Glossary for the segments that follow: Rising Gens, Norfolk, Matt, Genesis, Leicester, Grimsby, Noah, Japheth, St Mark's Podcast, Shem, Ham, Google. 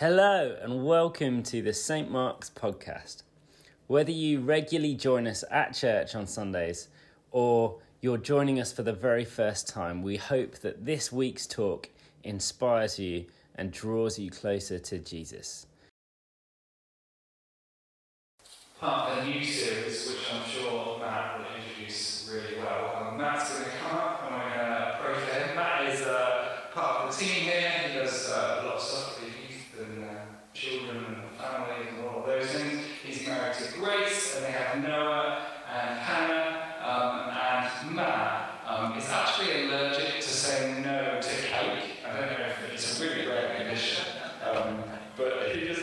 Hello and welcome to the St Mark's Podcast. Whether you regularly join us at church on Sundays or you're joining us for the very first time, we hope that this week's talk inspires you and draws you closer to Jesus. Part of a new series which I'm sure Matt will introduce really well. Matt's going to come up and I'm going to pray for him. Matt is part of the team here. He does a lot of stuff for youth and children and families and all of those things. He's married to Grace and they have Noah and Hannah and Matt is actually allergic to saying no to cake. I don't know if it's a really great condition, but he just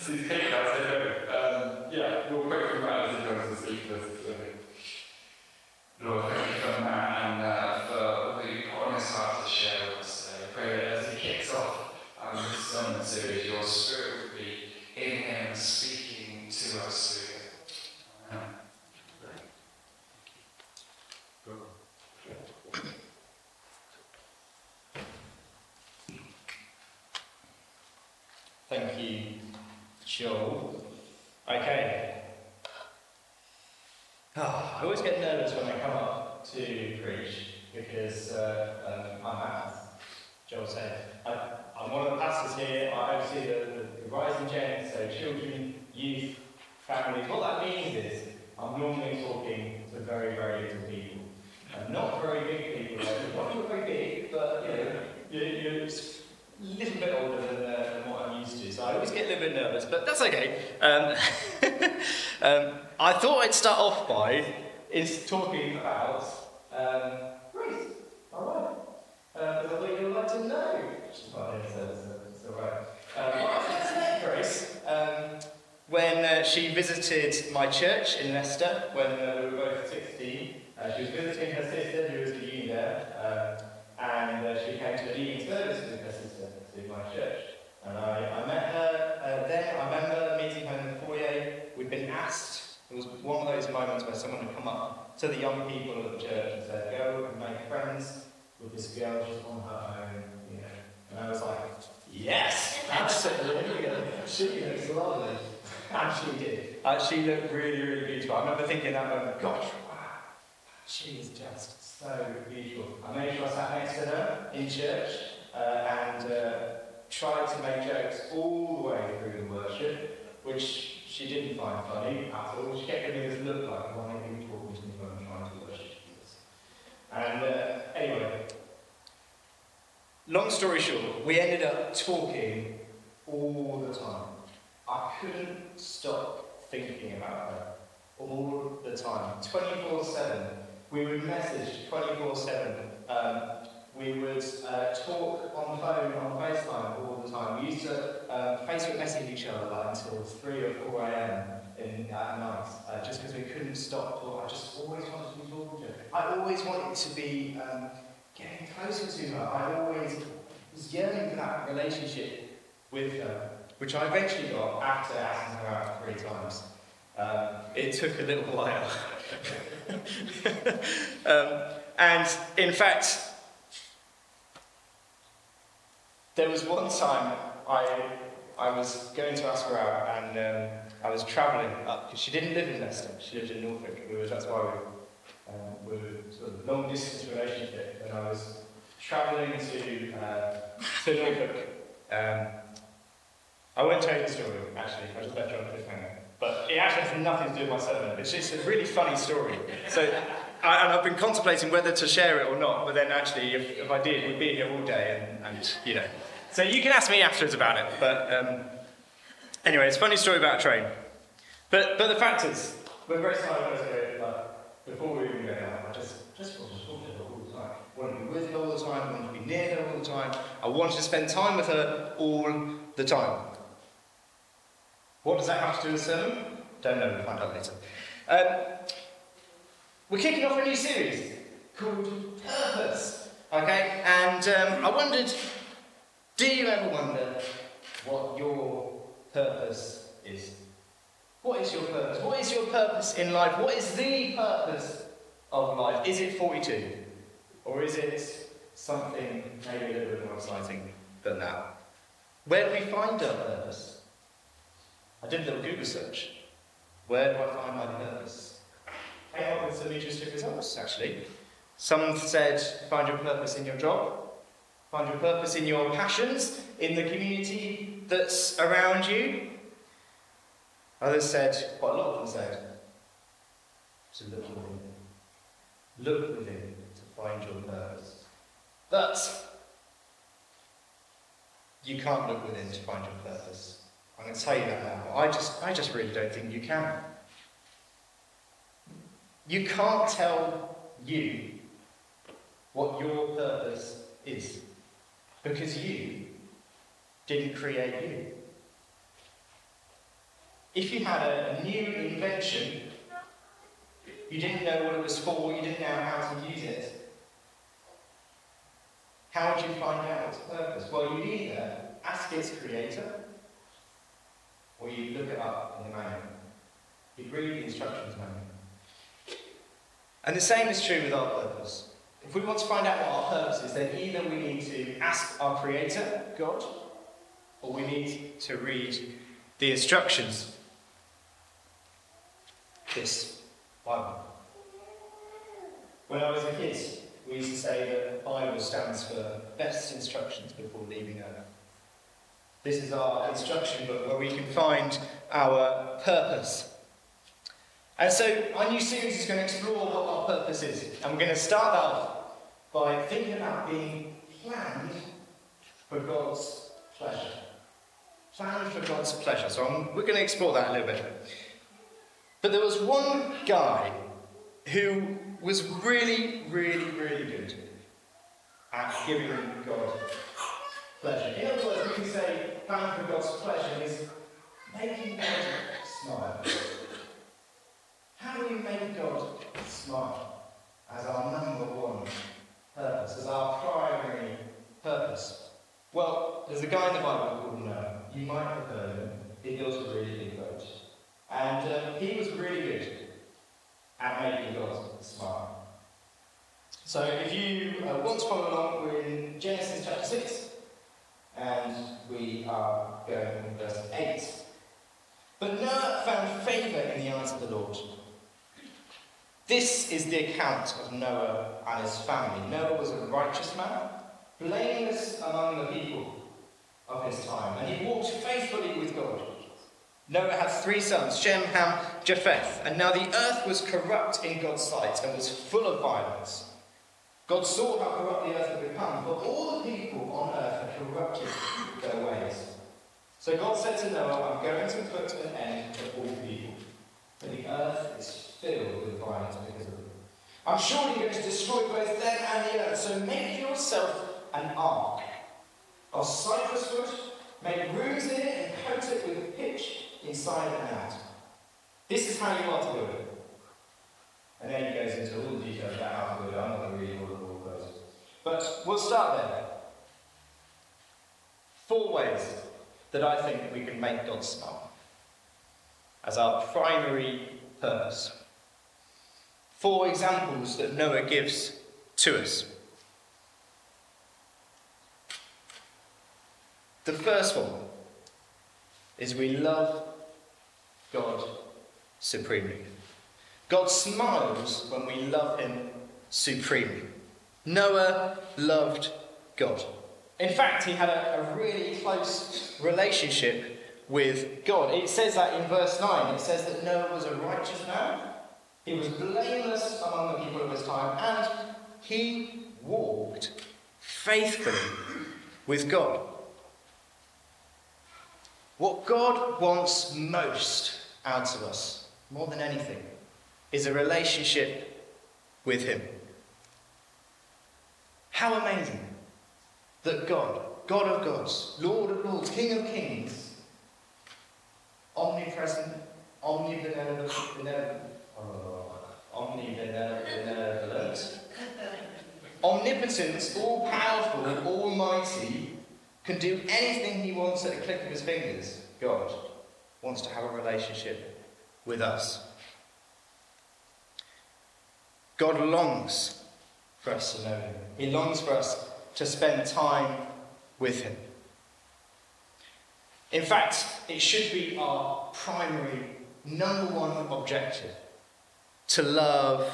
sees cake and I say no. Yeah, we'll wait for Matt as he comes and speaks with us. Lord, thank you for Matt and for what you put on his heart to share with us today. I pray that as he kicks off this sermon series, your spirit would be in him and speaking to us through him. Amen. Thank you, Joel. Okay. I always get nervous when I come up to preach because I'm Matt. Joel said, I'm one of the pastors here. I oversee the Rising Gens, so children, youth, families. What that means is I'm normally talking to very, very little people. And not very big people. Not very big, but you're a little bit older than what I'm used to, so I always get a little bit nervous, but that's okay. I thought I'd start off by talking about Grace, alright, because I thought you'd like to know. She's not here, so it's alright. I met Grace when she visited my church in Leicester when we were both 16. She was visiting her sister who was at uni there, and she came to an evening service with her sister to my church. And I met her there. I remember meeting her in the foyer. We'd been asked. It was one of those moments where someone had come up to the young people of the church and said, go and make friends with this girl, she's on her own. And I was like, yes, absolutely. She looks lovely. And she did. She looked really, really beautiful. I remember thinking that moment, gosh, wow, she is just so beautiful. I made sure I sat next to her in church and tried to make jokes all the way through the worship, which she didn't find funny at all. She kept giving this look like, why are you talking to me when I'm trying to worship Jesus? And anyway, long story short, we ended up talking all the time. I couldn't stop thinking about her all the time, 24/7. We would message 24/7. We would talk on the phone, on FaceTime all the time. We used to Facebook message each other like until 3 or 4 a.m. at night, just because we couldn't stop talking. I just always wanted to be talking to her. I always wanted to be getting closer to her. I always was yearning for that relationship with her, which I eventually got after asking her out 3 times. It took a little while. And in fact, there was one time I was going to ask her out and I was travelling up, because she didn't live in Leicester, she lived in Norfolk. That's why we were sort of long distance relationship, and I was travelling to Norfolk. I won't tell you the story actually, I just let you on the cliffhanger. But it actually has nothing to do with my sermon. It's just a really funny story. So, and I've been contemplating whether to share it or not, but then actually, if I did, we'd be here all day and you know. So you can ask me afterwards about it. But anyway, it's a funny story about a train. But the fact is, when Grace and I were going, before we were going out, I just wanted to talk to her all the time. I wanted to be with her all the time, I wanted to be near her all the time. I wanted to spend time with her all the time. What does that have to do with sermon? Don't know, we'll find out later. We're kicking off a new series called Purpose. Okay, and I wondered, do you ever wonder what your purpose is? What is your purpose? What is your purpose in life? What is the purpose of life? Is it 42? Or is it something maybe a little bit more exciting than that? Where do we find our purpose? I did a little Google search. Where do I find my purpose? Came up with some interesting results, actually. Some said, find your purpose in your job. Find your purpose in your passions, in the community that's around you. Others said, quite a lot of them said, to look within. Look within to find your purpose. But you can't look within to find your purpose. I'm going to tell you that now. I just really don't think you can. You can't tell you what your purpose is, because you didn't create you. If you had a new invention, you didn't know what it was for, you didn't know how to use it, how would you find out its purpose? Well, you'd either ask its creator, or you look it up in the manual. You read the instructions manual. And the same is true with our purpose. If we want to find out what our purpose is, then either we need to ask our creator, God, or we need to read the instructions. This Bible. When I was a kid, we used to say that the Bible stands for best instructions before leaving Earth. This is our instruction book where we can find our purpose. And so our new series is going to explore what our purpose is. And we're going to start out by thinking about being planned for God's pleasure. Planned for God's pleasure. So we're going to explore that a little bit. But there was one guy who was really, really, really good at giving God pleasure. In other words, we can say planned for God's pleasure is making God smile. How do we make God smile as our number one purpose, as our primary purpose? Well, there's a guy in the Bible called Noah. You might have heard of him. He built a really big boat. And he was really good at making God smile. So if you want to follow along, we're in Genesis chapter 6, and we are going from verse 8. But Noah found favour in the eyes of the Lord. This is the account of Noah and his family. Noah was a righteous man, blameless among the people of his time, and he walked faithfully with God. Noah had 3 sons, Shem, Ham, Japheth, and now the earth was corrupt in God's sight and was full of violence. God saw how corrupt the earth had become, but all the people on earth had corrupted their ways. So God said to Noah, I'm going to put an end to all people, for the earth is filled with violence because of them. I'm surely going to destroy both them and the earth, so make yourself an ark of cypress wood, make rooms in it, and coat it with pitch inside and out. This is how you are to do it. And then he goes into all the details about how to do it. I'm not going to read all of those. But we'll start there. 4 ways that I think that we can make God smile as our primary purpose. 4 examples that Noah gives to us. The first one is we love God supremely. God smiles when we love him supremely. Noah loved God. In fact, he had a really close relationship with God. It says that in verse 9. It says that Noah was a righteous man. He was blameless among the people of his time. And he walked faithfully with God. What God wants most out of us, more than anything, is a relationship with him. How amazing that God, God of gods, Lord of lords, King of kings, omnipresent, omnipotent, all-powerful, almighty, can do anything he wants at a click of his fingers. God wants to have a relationship with us. God longs for us to know him. He longs for us to spend time with him. In fact, it should be our primary, number one objective, to love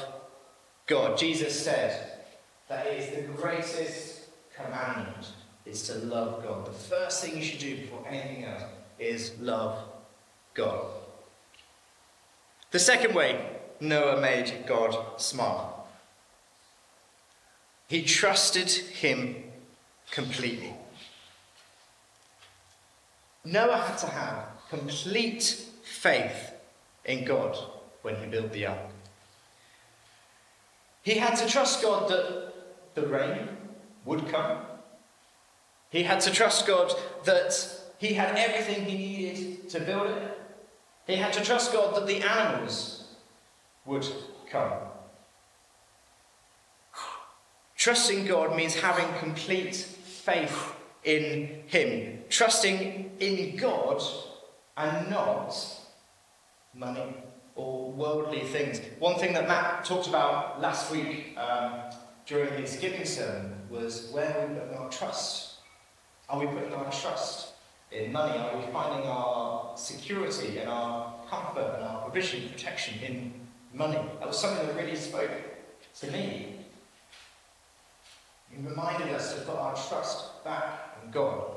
God. Jesus said that it is the greatest commandment, is to love God. The first thing you should do before anything else is love God. The second way Noah made God smile. He trusted him completely. Noah had to have complete faith in God when he built the ark. He had to trust God that the rain would come. He had to trust God that he had everything he needed to build it. He had to trust God that the animals would come. Trusting God means having complete faith in him. Trusting in God and not money or worldly things. One thing that Matt talked about last week during his giving sermon was, where are we putting our trust? Are we putting our trust in money? Are we finding our security and our comfort and our provision, protection in money? That was something that really spoke to me. It reminded us to put our trust back in God.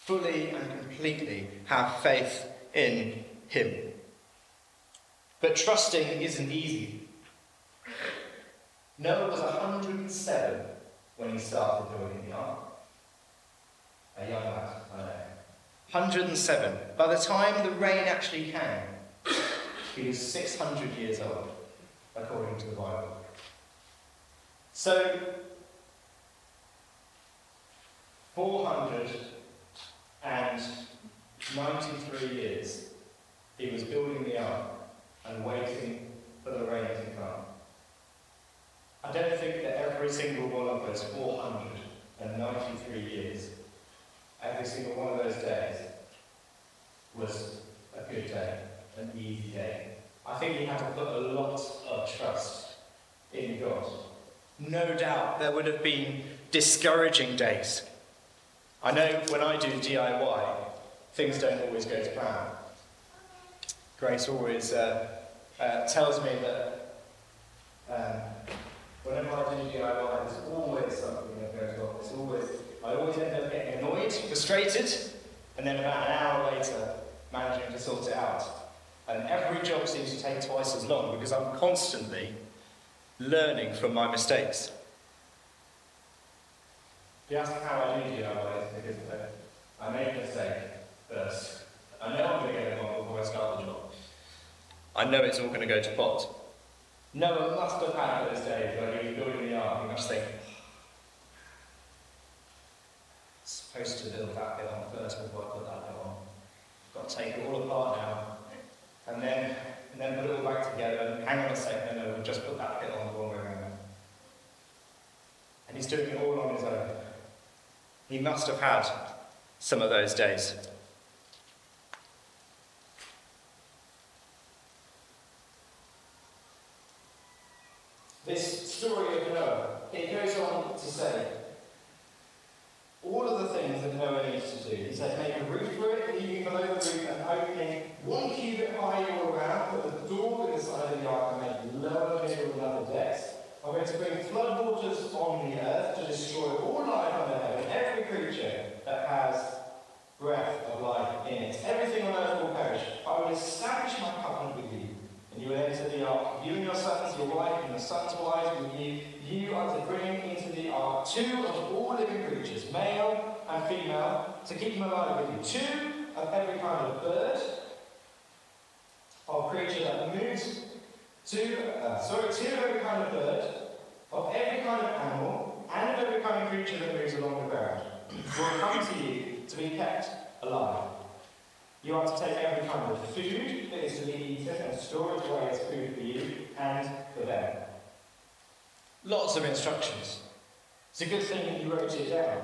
Fully and completely have faith in him. But trusting isn't easy. Noah was 107 when he started building the ark. A young lad, I know. 107. By the time the rain actually came, he was 600 years old, according to the Bible. So, 493 years, he was building the ark and waiting for the rain to come. I don't think that every single one of those 493 years, every single one of those days, was a good day, an easy day. I think he had to put a lot of trust in God. No doubt there would have been discouraging days. I know when I do DIY, things don't always go to plan. Grace always tells me that whenever I do DIY, there's always something that goes wrong. I always end up getting annoyed, frustrated, and then about an hour later, managing to sort it out. And every job seems to take twice as long because I'm constantly learning from my mistakes. If you ask how I do DIY, because I make a mistake first. I know I'm going to get it wrong before I start the job. I know it's all going to go to pot. Noah must have had those days where he was building the ark and I just think, supposed to build that bit on first before I put that bit on. Got to take it all apart now, and then put it all back together. And hang on a second, and we'll just put that bit on the wrong way around. And he's doing it all on his own. He must have had some of those days. This story of Noah, it goes on to say all of the things that Noah needs to do. He said, make a roof for it, leaving below the roof and opening 1 cubit high all around, put the door in the side of the ark and make lower middle and upper decks. I'm going to bring flood waters on the earth to destroy all life on earth, every creature that has breath of life in it. Everything on earth will perish. I will establish my covenant with you, and you will enter the ark, you and your sons, your wife, and your sons' wives with you. You are to bring into the ark 2 of all living creatures, male and female, to keep them alive with you. 2 of every kind of bird, of creature that moves, 2 of every kind of bird, of every kind of animal, and of every kind of creature that moves along the ground, will come to you to be kept alive. You are to take every kind of food that is to be eaten and store it away as food for you and for them. Lots of instructions. It's a good thing that you wrote it down,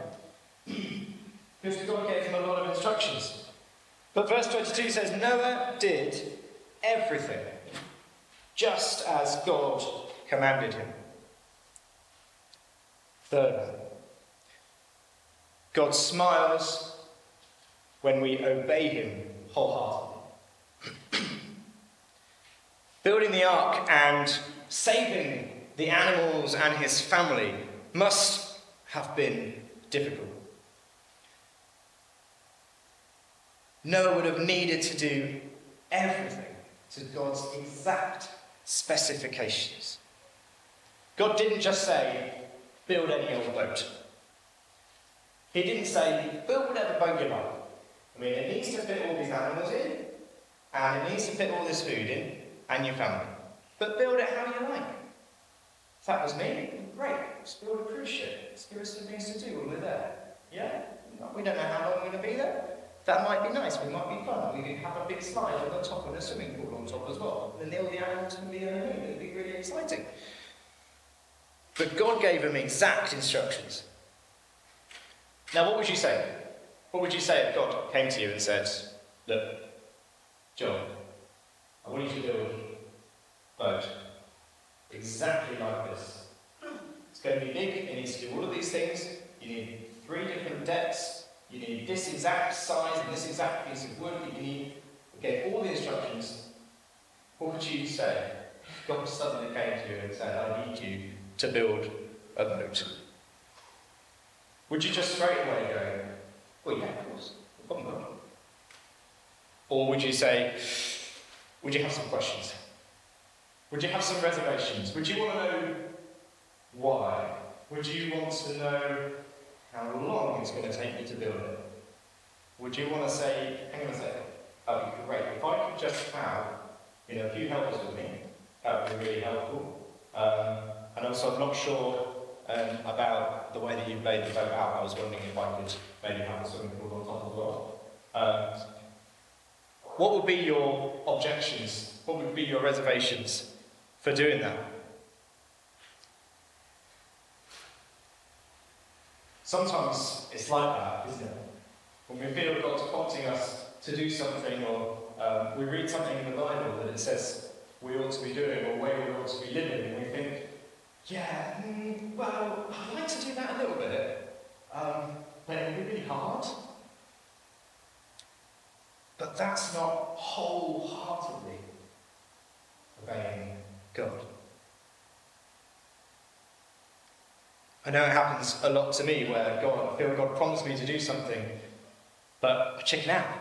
because God gave him a lot of instructions. But verse 22 says, Noah did everything just as God commanded him. Thirdly, God smiles when we obey him wholeheartedly. Building the ark and saving the animals and his family must have been difficult. Noah would have needed to do everything to God's exact specifications. God didn't just say, build any old boat. He didn't say, build whatever boat you like. I mean, it needs to fit all these animals in, and it needs to fit all this food in, and your family. But build it how you like. If that was me, great, let's build a cruise ship. Let's give us some things to do when we're there. Yeah? We don't know how long we're going to be there. That might be nice, we might be fun. We could have a big slide on the top and a swimming pool on top as well. And then all the animals would be underneath. It would be really exciting. But God gave him exact instructions. Now, what would you say? What would you say if God came to you and said, look, John, I want you to build a boat exactly like this. It's going to be big, it needs to do all of these things. You need 3 different decks, you need this exact size and this exact piece of wood that you need. We gave all the instructions. What would you say if God suddenly came to you and said, I need you to build a boat? Would you just straight away go, well, yeah, of course, no problem. Or would you say, would you have some questions? Would you have some reservations? Would you want to know why? Would you want to know how long it's going to take you to build it? Would you want to say, hang on a second, that would be great. If I could just have, you know, a few helpers with me, that would be really helpful. And also, I'm not sure about the way that you've laid the boat out. I was wondering if I could maybe have a swimming pool on top as well. What would be your objections? What would be your reservations for doing that? Sometimes it's like that, isn't it? When we feel God's prompting us to do something, or we read something in the Bible that it says we ought to be doing, or where we ought to be living, and we think, yeah, well, I'd like to do that a little bit, but it would be really hard. But that's not wholeheartedly obeying God. I know it happens a lot to me where I feel God prompts me to do something, but I chicken out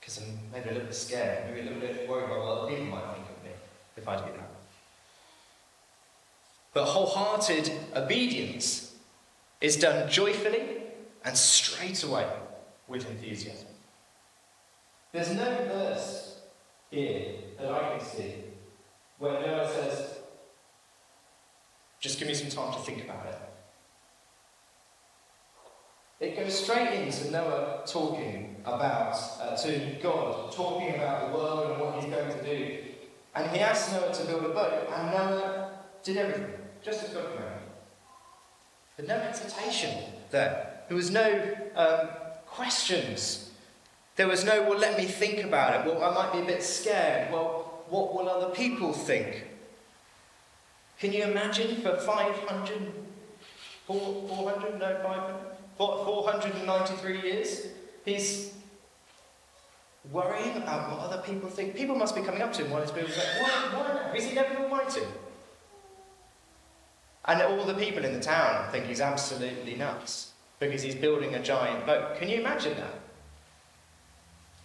because I'm maybe a little bit scared, maybe a little bit worried about what other people might think of me if I do that. But wholehearted obedience is done joyfully and straight away with enthusiasm. There's no verse here that I can see where Noah says, just give me some time to think about it. It goes straight into Noah talking about, to God, talking about the world and what he's going to do. And he asked Noah to build a boat, and Noah did everything, just as God commanded. But no hesitation there. There was no questions. There was no, well, let me think about it. Well, I might be a bit scared. Well, what will other people think? Can you imagine for 493 years? He's worrying about what other people think. People must be coming up to him while he's building. Like, why? Is he never invited? And all the people in the town think he's absolutely nuts because he's building a giant boat. Can you imagine that?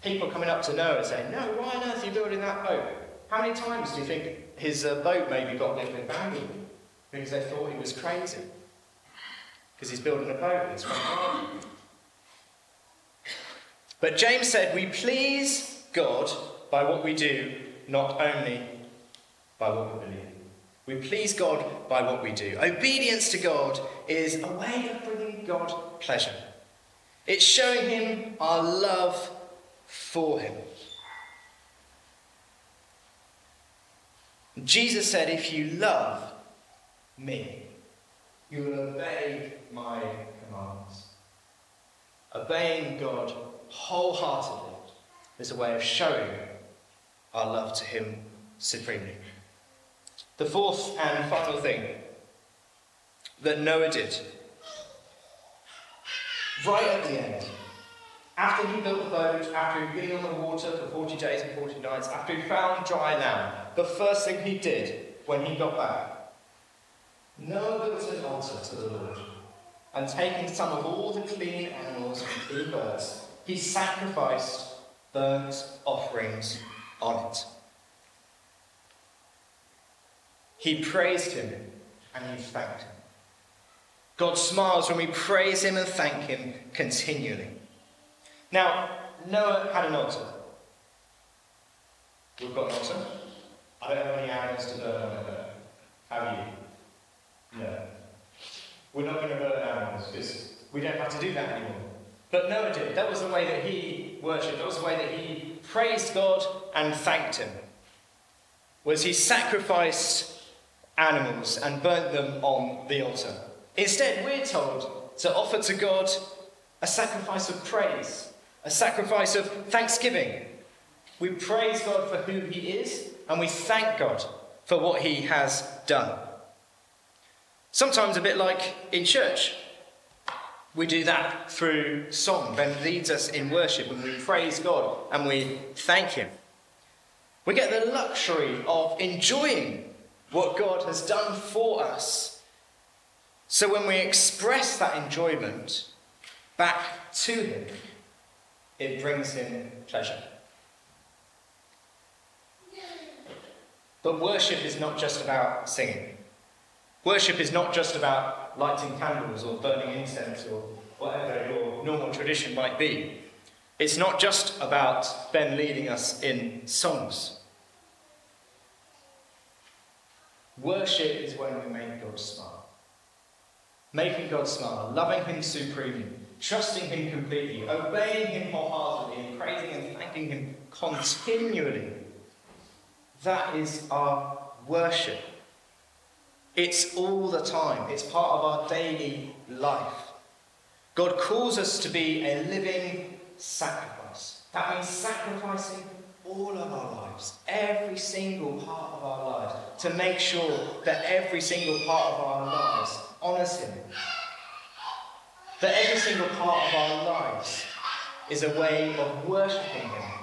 People coming up to Noah saying, no, why on earth are you building that boat? How many times do you think his boat maybe got nipped and bangled because they thought he was crazy? Because he's building a boat in his front garden. But James said, we please God by what we do, not only by what we believe. We please God by what we do. Obedience to God is a way of bringing God pleasure. It's showing him our love for him. Jesus said, if you love me, you will obey my commands. Obeying God wholeheartedly is a way of showing our love to him supremely. The fourth and final thing that Noah did, right at the end, After he built the boat, after he'd been on the water for 40 days and 40 nights, after he found dry land, the first thing he did when he got back, Noah built an altar to the Lord, and taking some of all the clean animals and the birds, he sacrificed burnt offerings on it. He praised him and he thanked him. God smiles when we praise him and thank him continually. Now, Noah had an altar. We've got an altar. I don't have any animals to burn on it, though. Have you? No. We're not going to burn animals, because we don't have to do that anymore. But Noah did. That was the way that he worshipped. That was the way that he praised God and thanked him. Was he sacrificed animals and burnt them on the altar. Instead, we're told to offer to God a sacrifice of praise, a sacrifice of thanksgiving. We praise God for who he is, and we thank God for what he has done. Sometimes a bit like in church. We do that through song. Ben leads us in worship, and we praise God, and we thank him. We get the luxury of enjoying what God has done for us. So when we express that enjoyment back to him, it brings him pleasure. But worship is not just about singing. Worship is not just about lighting candles or burning incense or whatever your normal tradition might be. It's not just about Ben leading us in songs. Worship is when we make God smile. Making God smile, loving him supremely, trusting him completely, obeying him wholeheartedly, and praising and thanking him continually. That is our worship. It's all the time. It's part of our daily life. God calls us to be a living sacrifice. That means sacrificing all of our lives, every single part of our lives, to make sure that every single part of our lives honours him. That every single part of our lives is a way of worshipping him,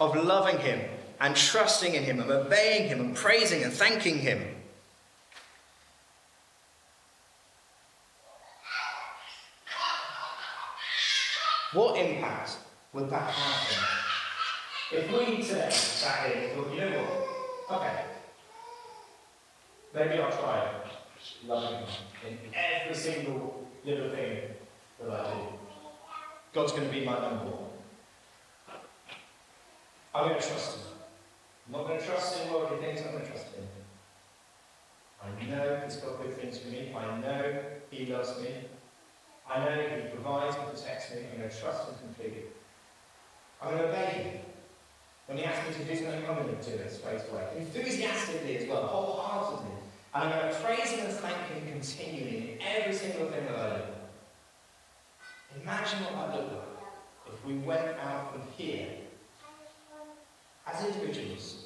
of loving him and trusting in him and obeying him and praising and thanking him. What impact would that have? If we today sat here and thought, you know what? Okay. Maybe I'll try loving him in every single little thing that I do. God's going to be my number one. I'm going to trust him. I'm not going to trust him worldly things, I'm going to trust him. I know he's got good things for me. I know he loves me. I know he provides and protects me. I'm going to trust him completely. I'm going to obey him. When he asks me to do something, I'm going to do it straight away. Enthusiastically as well, wholeheartedly. And I'm going to praise him and thank him continually in every single thing that I do. Imagine what that would look like if we went out from here as individuals.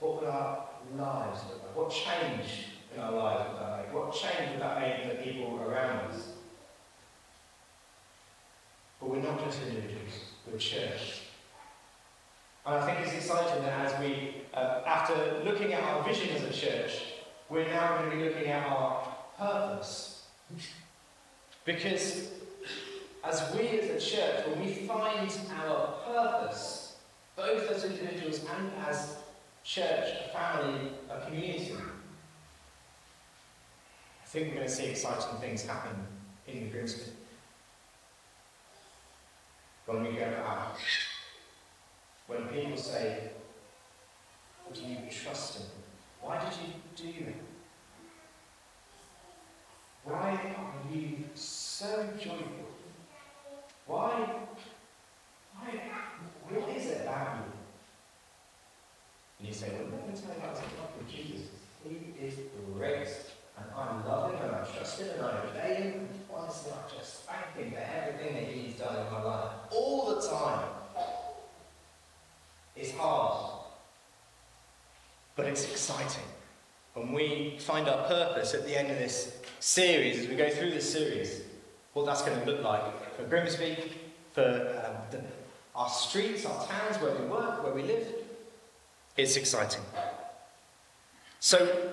What would our lives look like? What change in our lives would that make? What change would that make for the people around us? But we're not just individuals, we're a church. And I think it's exciting that as we, after looking at our vision as a church, we're now going to be looking at our purpose. Because as we as a church, when we find our purpose, both as individuals and as church, a family, a community, I think we're going to see exciting things happen in Grimsby. When we go out. When people say, do you trust him? Why did you do it? Why are you so joyful? Why? What is it about you? And you say, well, let me tell you about the love of Jesus. He is great. And I love him, and I trust him, and I obey him. And honestly, I just thank him for everything that he's done in my life. All the time. It's hard, but it's exciting. When we find our purpose at the end of this series, as we go through this series, what that's going to look like for Grimsby, for our streets, our towns, where we work, where we live. It's exciting. So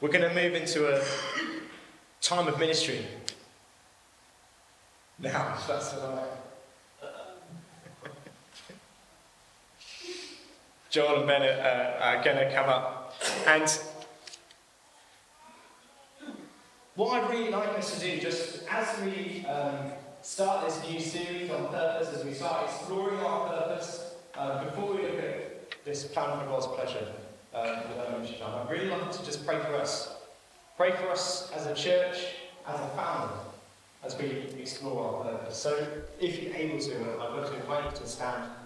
we're going to move into a time of ministry. Now, that's what I... Joel and Ben are going to come up. And what I'd really like us to do, just as we start this new series on purpose, as we start exploring our purpose, before we look at this plan for God's pleasure, I'd really like to just pray for us. Pray for us as a church, as a family, as we explore our purpose. So if you're able to, I'd love to invite you to stand